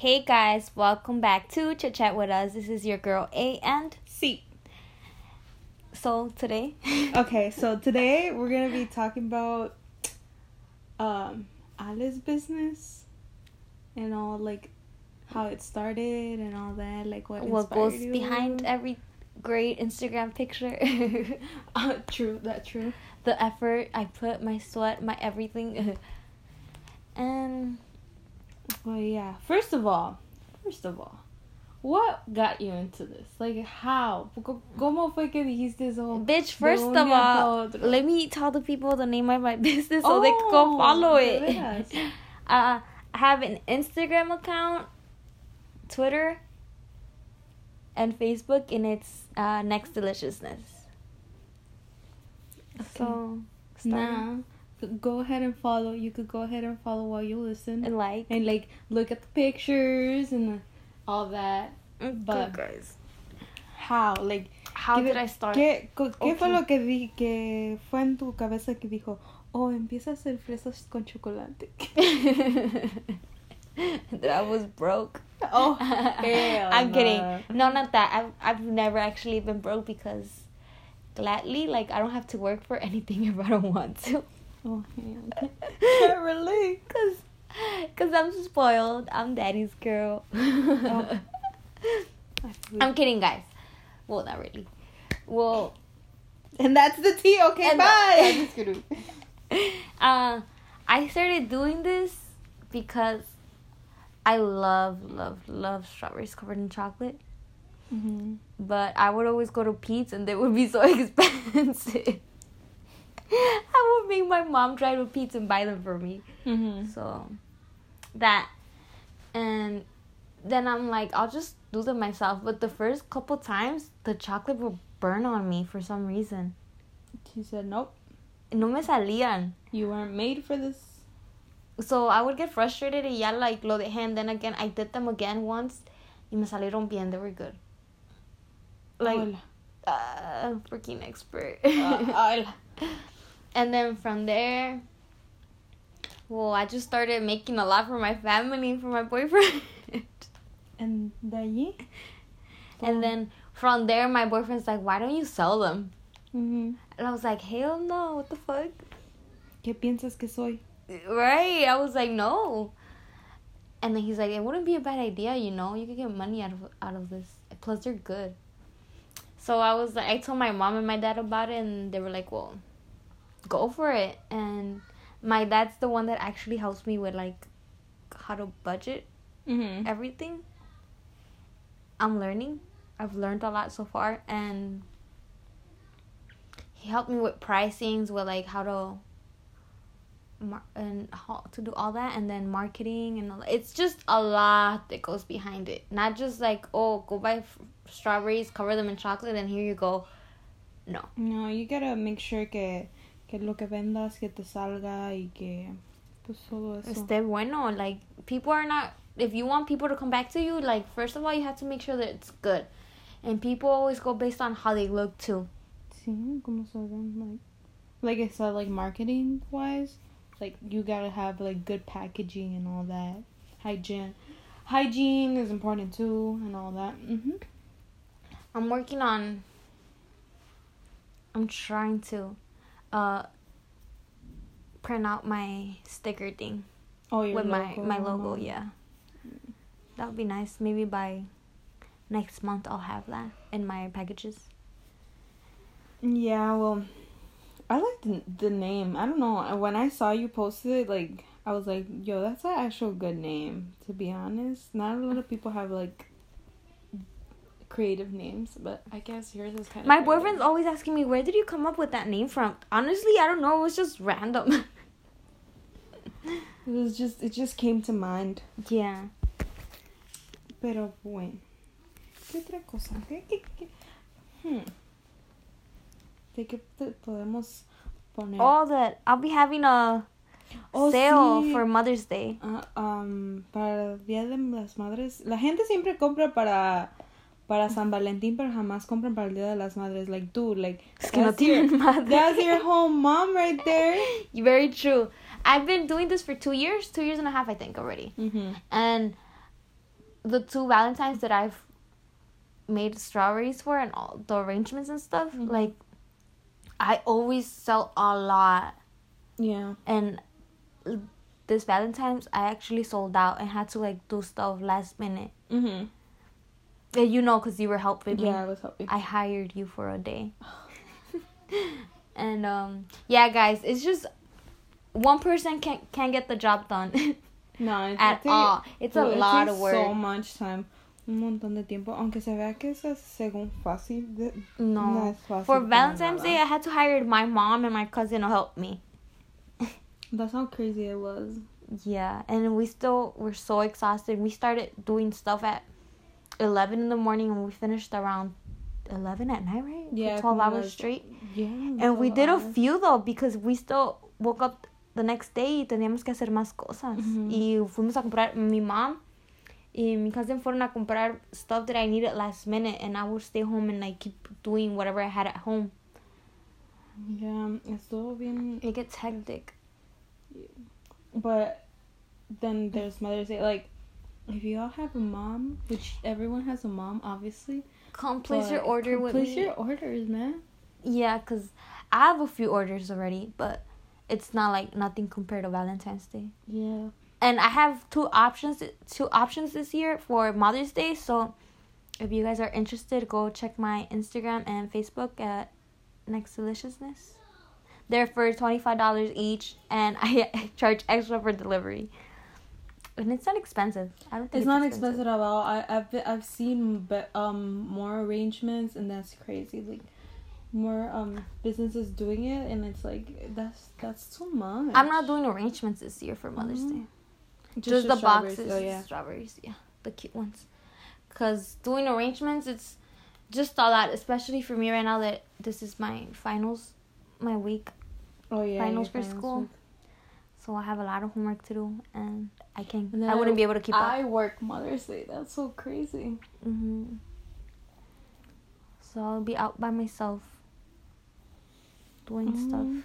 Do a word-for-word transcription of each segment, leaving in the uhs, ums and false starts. Hey guys, welcome back to Chit Chat With Us. This is your girl A and C. So today... okay, so today we're going to be talking about um, Ale's business and all, like, how it started and all that, like what What goes you. behind every great Instagram picture. uh, true, that true. The effort I put, my sweat, my everything. And... well, yeah. First of all, first of all, what got you into this? Like, how? ¿Cómo fue que dijiste eso? Bitch, first of all, let me tell the people the name of my business so oh, they can go follow it. Yes. Uh, I have an Instagram account, Twitter, and Facebook, and it's uh, Next Deliciousness. Okay. So, now... go ahead and follow. You could go ahead and follow while you listen. And like. And like, look at the pictures and all that. But guys. How? Like, how did I start? ¿Qué, qué okay. fue lo que, di, que fue en tu cabeza que dijo, oh, empieza a hacer fresas con chocolate? I was broke. Oh, hell I'm no. kidding. No, not that. I've, I've never actually been broke because, gladly, like, I don't have to work for anything if I don't want to. Oh, yeah. Can't relate. Cause, Cause I'm spoiled. I'm daddy's girl. Oh. I'm kidding, guys. Well, not really. Well, and that's the tea. Okay, bye. The- uh, I started doing this because I love, love, love strawberries covered in chocolate. Mm-hmm. But I would always go to Pete's, and they would be so expensive. I would make my mom drive to Pete's and buy them for me. Mm-hmm. So, that. And then I'm like, I'll just do them myself. But the first couple times, the chocolate would burn on me for some reason. She said, nope. No me salían. You weren't made for this. So, I would get frustrated and ya, like, lo dejé. And then again, I did them again once. Y me salieron bien. They were good. Like, Hola. uh, freaking expert. Uh, And then from there, well, I just started making a lot for my family and for my boyfriend. And then, and then from there, my boyfriend's like, "Why don't you sell them?" Mm-hmm. And I was like, "Hell no! What the fuck? ¿Qué piensas que soy?" Right? I was like, "No." And then he's like, "It wouldn't be a bad idea, you know. You could get money out of out of this. Plus, they're good." So I was like, I told my mom and my dad about it, and they were like, "Well, go for it." And my dad's the one that actually helps me with, like, how to budget mm-hmm. everything. I'm learning. I've learned a lot so far, and he helped me with pricings, with, like, how to mar- and how to do all that, and then marketing, and all that. It's just a lot that goes behind it. Not just like, oh, go buy f- strawberries, cover them in chocolate, and here you go. No. No, you gotta make sure que que lo que vendas, que te salga y que pues todo eso. Esté bueno. Like, people are not... if you want people to come back to you, like, first of all, you have to make sure that it's good. And people always go based on how they look, too. Sí, como se ven, like... like I said, like, marketing-wise, like, you gotta have, like, good packaging and all that. Hygiene. Hygiene is important, too, and all that. Mm-hmm. I'm working on... I'm trying to... Uh, print out my sticker thing. Oh, your with logo. my my logo, yeah. That would be nice. Maybe by next month I'll have that in my packages. Yeah, well, I like the, the name. I don't know. When I saw you posted it, like, I was like, yo, that's an actual good name. To be honest, not a lot of people have, like, creative names, but I guess yours is kind of... my boyfriend's always asking me, where did you come up with that name from? Honestly, I don't know. It was just random. it was just... it just came to mind. Yeah. Pero bueno. ¿Qué otra cosa? ¿Qué, qué, qué? Hmm. ¿De qué podemos poner? All that. I'll be having a oh, sale sí. for Mother's Day. Uh, um, para el Día de las Madres. La gente siempre compra para... para San Valentín, pero jamás compran para el Día de las Madres. Like, dude, like... es que no tienen madre. That's your whole mom right there. Very true. I've been doing this for two years, two years and a half, I think, already. Mm-hmm. And the two Valentines that I've made strawberries for and all the arrangements and stuff, mm-hmm. like, I always sell a lot. Yeah. And this Valentine's, I actually sold out and had to, like, do stuff last minute. Mm-hmm. And you know, because you were helping yeah, me. Yeah, I was helping. I hired you for a day. And, um, yeah, guys, it's just one person can't, can't get the job done. No, it's at all. It's a lot of work. So much time. Un montón de tiempo. Aunque se vea que es según fácil. De, no. no es fácil. For Valentine's Day, I had to hire my mom and my cousin to help me. That's how crazy it was. Yeah. And we still were so exhausted. We started doing stuff at eleven in the morning and we finished around eleven at night, right? Yeah. For twelve hours straight. Yeah. And we did a few, though, because we still woke up the next day y teníamos que hacer más cosas. Mm-hmm. Y fuimos a comprar, mi mom y mi cousin fueron a comprar stuff that I needed last minute, and I would stay home and, like, keep doing whatever I had at home. Yeah, estuvo bien. It gets hectic. But then there's Mother's Day. Like, if you all have a mom, which everyone has a mom, obviously. Come place your order come with place me. Place your orders, man. Yeah, because I have a few orders already, but it's not, like, nothing compared to Valentine's Day. Yeah. And I have two options two options this year for Mother's Day. So if you guys are interested, go check my Instagram and Facebook at Next Deliciousness. They're for twenty-five dollars each, and I charge extra for delivery. And it's not expensive. I don't think it's, it's not expensive. expensive at all. I, I've been, I've seen be, um more arrangements, and that's crazy. Like, more um businesses doing it, and it's like that's that's too much. I'm not doing arrangements this year for Mother's mm-hmm. Day. Just, Just the boxes, oh, yeah. strawberries, yeah, the cute ones. Cause doing arrangements, it's just all that, especially for me right now that this is my finals, my week. Oh yeah, finals for finals school. Week. So I have a lot of homework to do, and I can't. And I wouldn't I, be able to keep I up. I work Mother's Day. That's so crazy. Mm-hmm. So I'll be out by myself doing um,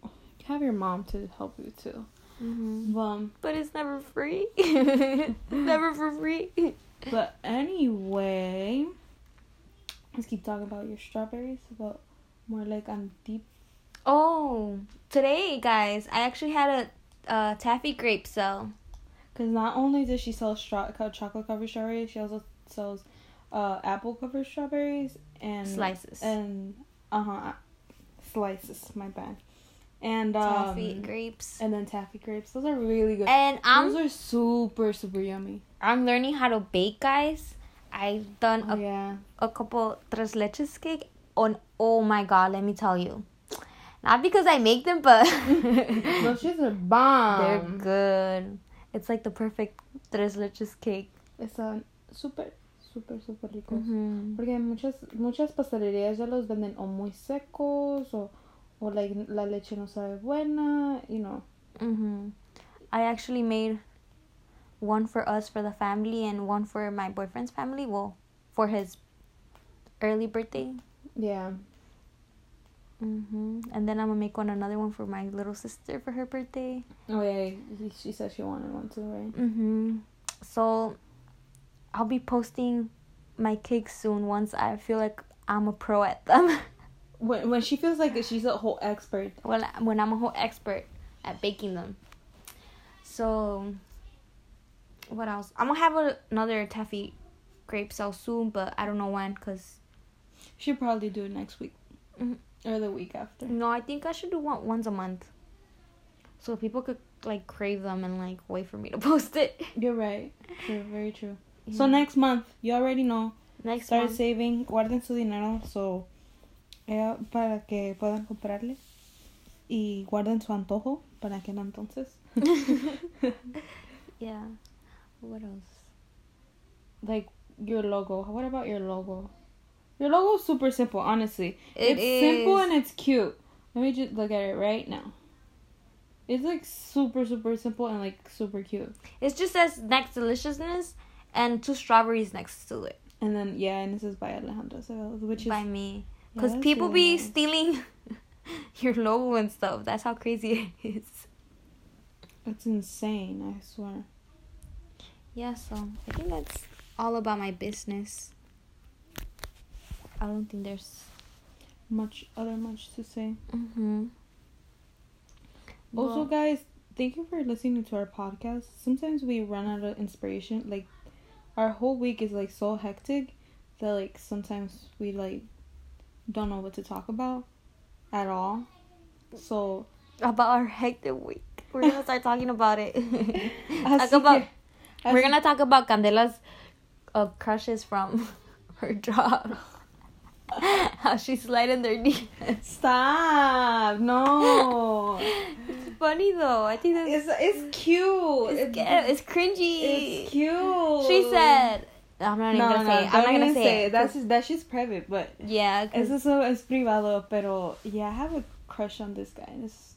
stuff. You have your mom to help you too. Mm-hmm. Um, but it's never free. It's never for free. But anyway, let's keep talking about your strawberries. About more like I'm deep. Oh, today, guys, I actually had a, a taffy grape sale. Cause not only does she sell stra- chocolate covered strawberries, she also sells uh apple covered strawberries and slices and uh huh slices. My bad. And um, taffy grapes. And then taffy grapes. Those are really good. And um, those are super, super yummy. I'm learning how to bake, guys. I've done a, oh, yeah. a couple tres leches cake. On, oh, my God. Let me tell you. Not because I make them, but... Those shits are bomb. They're good. It's like the perfect tres leches cake. It's um, super, super, super ricos. Mm-hmm. Porque muchas, muchas pastelerías ya los venden o muy secos o... Or, like, la leche no sabe buena, you know. Mm-hmm. I actually made one for us, for the family, and one for my boyfriend's family. Well, for his early birthday. Yeah. Mm-hmm. And then I'm going to make one another one for my little sister for her birthday. Oh, yeah. She said she wanted one too, right? Mm-hmm. So, I'll be posting my cakes soon once I feel like I'm a pro at them. When when she feels like she's a whole expert. Well, when I'm a whole expert at baking them. So, what else? I'm going to have a, another taffy grape sale soon, but I don't know when, because... She'll probably do it next week. Mm-hmm. Or the week after. No, I think I should do one once a month. So people could, like, crave them and, like, wait for me to post it. You're right. True, very true. Mm-hmm. So, next month, you already know. Next Start month. Start saving. Guarden su dinero, so... Eh, para que puedan comprarle y guarden su antojo para aquel entonces. Yeah. What else? Like your logo. What about your logo? Your logo is super simple, honestly. It it's is. simple and it's cute. Let me just look at it right now. It's like super, super simple and like super cute. It just says Next Deliciousness and two strawberries next to it. And then yeah, and this is by Alejandro, which is by me. Because yes, people be yeah. stealing your logo and stuff. That's how crazy it is. It's insane, I swear. yeah, so I think that's all about my business. I don't think there's much other much to say. Mm-hmm. Also, well, guys, thank you for listening to our podcast. Sometimes we run out of inspiration. Like, our whole week is, like, so hectic that, like, sometimes we, like, don't know what to talk about at all. So, about our hectic week. We're going to start talking about it. talk about, we're going to talk about Candela's uh, crushes from her job. How she's sliding their knees. Stop. No. It's funny though. I think that's... It's, it's cute. It's, it's, it's cringy. It's cute. She said... I'm not no, even going to no, say it. I'm not going to say, say it. That's, that shit's private, but... Yeah. Eso es privado, pero... Yeah, I have a crush on this guy. It's,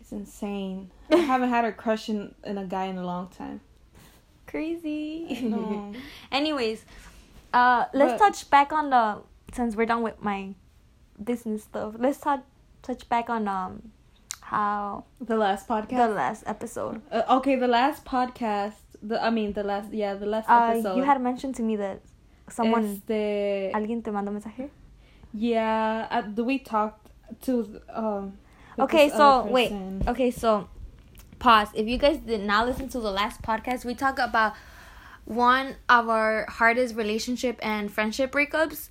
it's insane. I haven't had a crush in, in a guy in a long time. Crazy. No. Anyways, uh, let's but, touch back on the... Since we're done with my business stuff, let's touch touch back on um how the last podcast, the last episode. Uh, okay, the last podcast. The I mean the last yeah the last uh, episode. You had mentioned to me that someone este, alguien te mandó mensaje. Yeah, uh, the, we talked to um. Okay, so wait. Okay, so pause. If you guys did not listen to the last podcast, we talked about one of our hardest relationship and friendship breakups.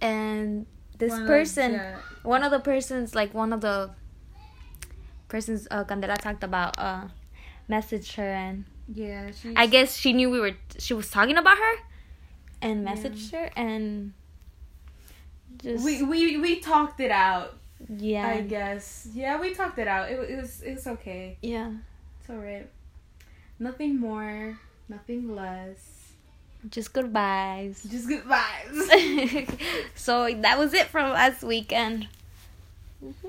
And this one person, of, yeah. one of the persons, like one of the persons uh, Candela talked about, uh, messaged her and yeah, she. I guess she knew we were. She was talking about her, and messaged yeah. her and. Just we we we talked it out. Yeah. I guess yeah we talked it out. It it was it's okay. Yeah. It's alright. Nothing more. Nothing less. Just good vibes. Just good vibes. So that was it from last weekend. Mm-hmm.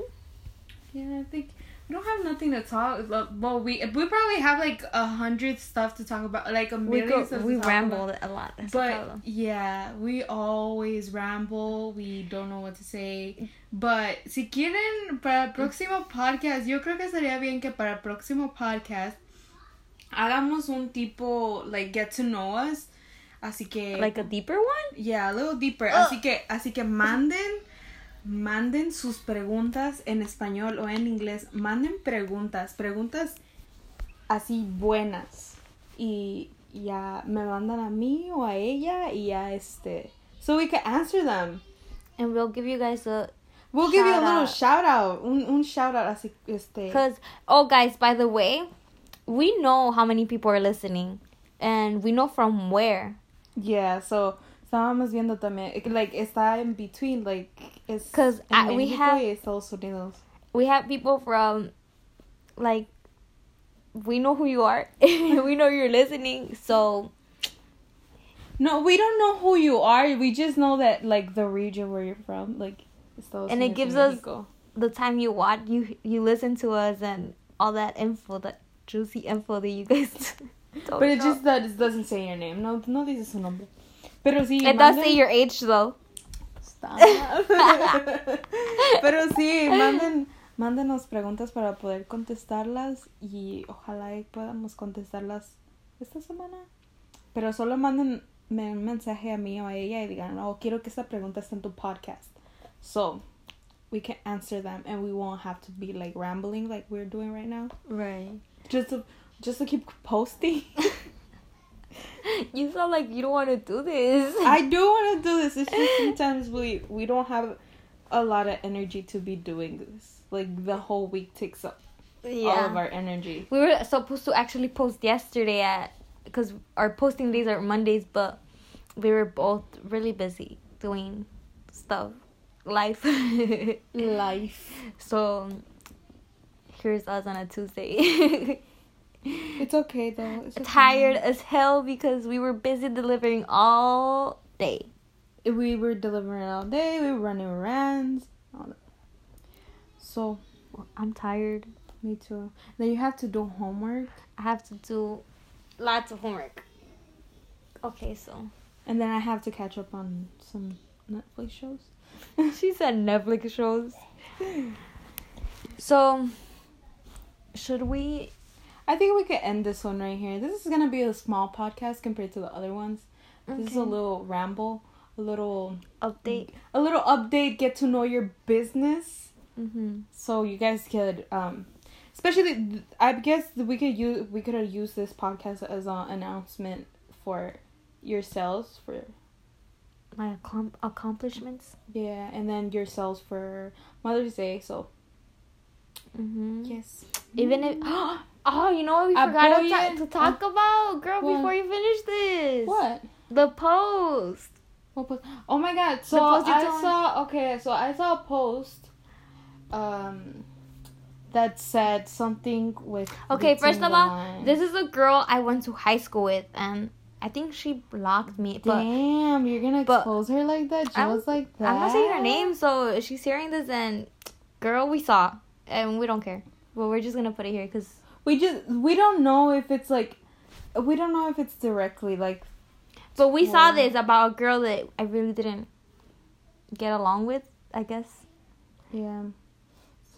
Yeah, I think we don't have nothing to talk about. Well, we we probably have like a hundred stuff to talk about, like a million we go, stuff. We to talk rambled about. a lot. That's but yeah, we always ramble. We don't know what to say. But si quieren para el próximo podcast, yo creo que sería bien que para el próximo podcast hagamos un tipo like get to know us. Así que... Like a deeper one? Yeah, a little deeper. Oh. Así que, así que manden, manden sus preguntas en español o en inglés. Manden preguntas, preguntas así buenas. Y ya me mandan a mí o a ella y ya este... So we can answer them. And we'll give you guys a... We'll give you a little out. shout out. Un, un shout out así este... Cause, oh guys, by the way, we know how many people are listening. And we know from where. Yeah, so estábamos viendo también, like está in between, like it's because we have Estados Unidos. We have people from, like, we know who you are. We know you're listening. So no, we don't know who you are. We just know that like the region where you're from, like Estados Unidos. And it gives us the time you watch, you you listen to us, and all that info, that juicy info that you guys. But it just that it doesn't say your name. No, no dice su nombre. Pero sí, it does say your age though. Stop. Pero sí, manden, mándenos preguntas para poder contestarlas y ojalá y podamos contestarlas esta semana. Pero solo mándenme un mensaje a mí o a ella y digan, oh, quiero que esta pregunta esté en tu podcast. So we can answer them and we won't have to be like rambling like we're doing right now. Right. Just to, Just to keep posting. You sound like you don't want to do this. I do want to do this. It's just sometimes we, we don't have a lot of energy to be doing this. Like, the whole week takes up yeah. all of our energy. We were supposed to actually post yesterday at... Because our posting days are Mondays, but we were both really busy doing stuff. Life. Life. So, here's us on a Tuesday. It's okay though. It's okay. Tired as hell because we were busy delivering all day. We were delivering all day. We were running errands. All that. So, I'm tired. Me too. Then you have to do homework. I have to do lots of homework. Okay, so. And then I have to catch up on some Netflix shows. She said Netflix shows. So, should we... I think we could end this one right here. This is going to be a small podcast compared to the other ones. Okay. This is a little ramble, a little... update. A little update, get to know your business. Mm-hmm. So you guys could... Um, especially, I guess we could use we could have used this podcast as an announcement for yourselves, for... my ac- accomplishments. Yeah, and then yourselves for Mother's Day, so... Mm-hmm. Yes. Even if... Oh, you know what we a forgot to, ta- to talk uh, about? Girl, what? Before you finish this. What? The post. What post? Oh, my God. So, I on- saw... Okay, so I saw a post um, that said something with... Okay, first of all, line. This is a girl I went to high school with, and I think she blocked me. But, damn, you're going to expose her like that? Joe's like that? I'm not saying her name, so she's hearing this, and... Girl, we saw, and we don't care. But we're just going to put it here, because... We just, we don't know if it's, like, we don't know if it's directly, like... But we well, saw this about a girl that I really didn't get along with, I guess. Yeah.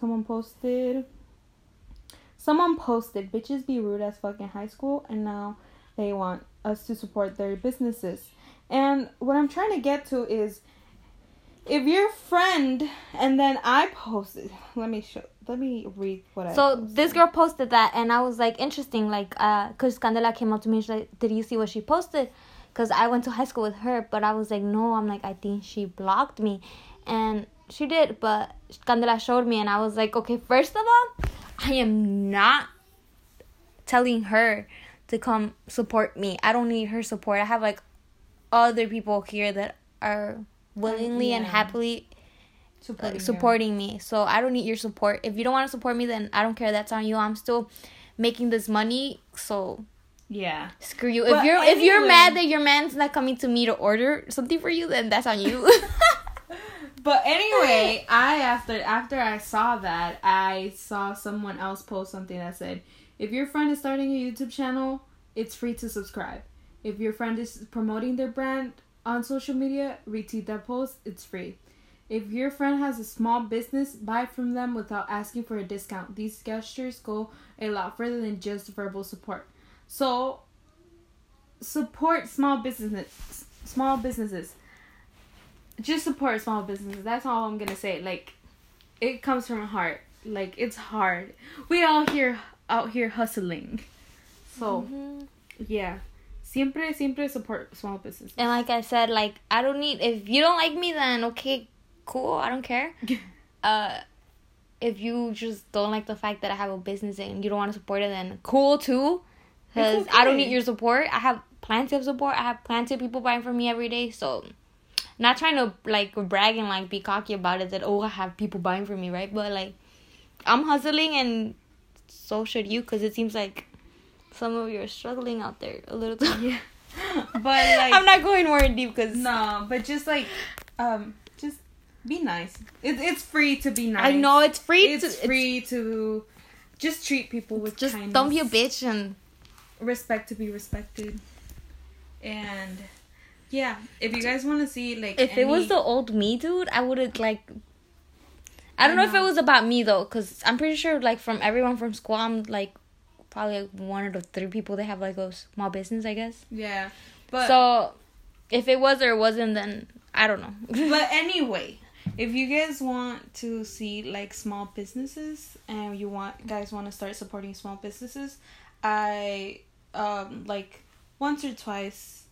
Someone posted... Someone posted, bitches be rude as fuck in high school, and now they want us to support their businesses. And what I'm trying to get to is, if your friend, and then I posted... Let me show... Let me read what I So, posted. This girl posted that, and I was like, interesting. Like, because uh, Candela came up to me, she's like, did you see what she posted? Because I went to high school with her, but I was like, no. I'm like, I think she blocked me. And she did, but Candela showed me, and I was like, okay, first of all, I am not telling her to come support me. I don't need her support. I have, like, other people here that are willingly yeah. and happily... supporting, uh, supporting me. So I don't need your support. If you don't want to support me, then I don't care. That's on you. I'm still making this money, so yeah, screw you. But if you're anyway. if you're mad that your man's not coming to me to order something for you, then that's on you. But anyway, I after after I saw that, I saw someone else post something that said, if your friend is starting a YouTube channel, it's free to subscribe. If your friend is promoting their brand on social media, retweet that post. It's free. If your friend has a small business, buy from them without asking for a discount. These gestures go a lot further than just verbal support. So, support small businesses. Small businesses. Just support small businesses. That's all I'm going to say. Like, it comes from the heart. Like, it's hard. We all here out here hustling. So, mm-hmm. yeah. Siempre, siempre support small businesses. And like I said, like, I don't need... If you don't like me, then okay... Cool, I don't care. Uh, if you just don't like the fact that I have a business and you don't want to support it, then cool too. Because okay. I don't need your support. I have plenty of support. I have plenty of people buying from me every day. So, not trying to like brag and like be cocky about it that, oh, I have people buying from me, right? But like, I'm hustling and so should you, because it seems like some of you are struggling out there a little too. Yeah. But like, I'm not going more deep because. No, but just like, um, just. Be nice. It, it's free to be nice. I know, it's free it's to... It's free to just treat people with just kindness. Just don't be a bitch and... Respect to be respected. And, yeah. If you guys want to see, like, If any... it was the old me, dude, I would've, like... I don't I know. know if it was about me, though, because I'm pretty sure, like, from everyone from school, I'm, like, probably like, one of the three people that have, like, a small business, I guess. Yeah, but... So, if it was or it wasn't, then I don't know. But anyway... If you guys want to see, like, small businesses and you want guys want to start supporting small businesses, I, um, like, once or twice,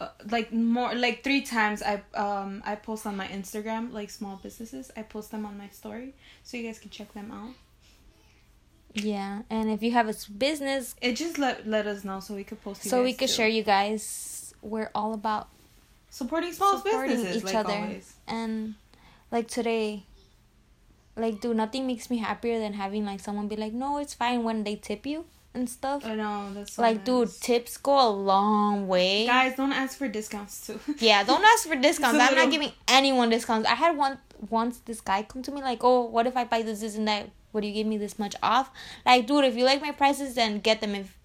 uh, like, more, like, three times I, um, I post on my Instagram, like, small businesses. I post them on my story so you guys can check them out. Yeah, and if you have a business... It just let, let us know so we could post you So guys we could too. Share you guys. We're all about supporting small supporting businesses, each like other. Always. And... Like, today, like, dude, nothing makes me happier than having, like, someone be like, no, it's fine when they tip you and stuff. I know, that's so Like, nice. Dude, tips go a long way. Guys, don't ask for discounts, too. Yeah, don't ask for discounts. I'm not giving anyone discounts. I had one once this guy come to me, like, oh, what if I buy this, this, and that? Would you give me this much off? Like, dude, if you like my prices, then get them. If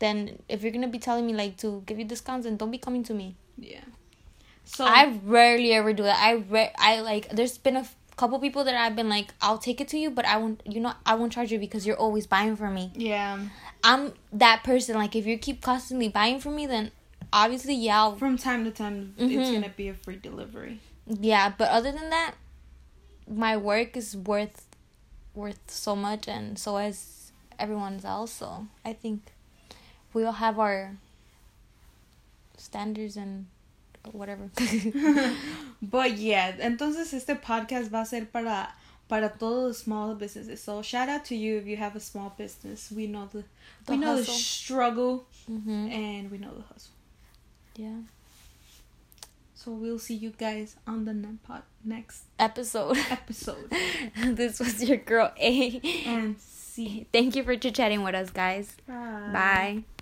Then if you're going to be telling me, like, to give you discounts, then don't be coming to me. Yeah. So I rarely ever do that. I re- I like. There's been a f- couple people that I've been like, I'll take it to you, but I won't, you know, I won't charge you because you're always buying for me. Yeah. I'm that person. Like, if you keep constantly buying for me, then obviously, yeah. I'll... From time to time, mm-hmm. it's going to be a free delivery. Yeah, but other than that, my work is worth worth so much, and so is everyone's else. So I think we all have our standards and whatever. But yeah, entonces este podcast va a ser para para todos los small businesses. So shout out to you if you have a small business. We know the, the we know hustle. The struggle, mm-hmm. and we know the hustle. Yeah. So we'll see you guys on the NEMPOD next episode. Episode. This was your girl A and C. Thank you for chit-chatting with us, guys. Bye. Bye.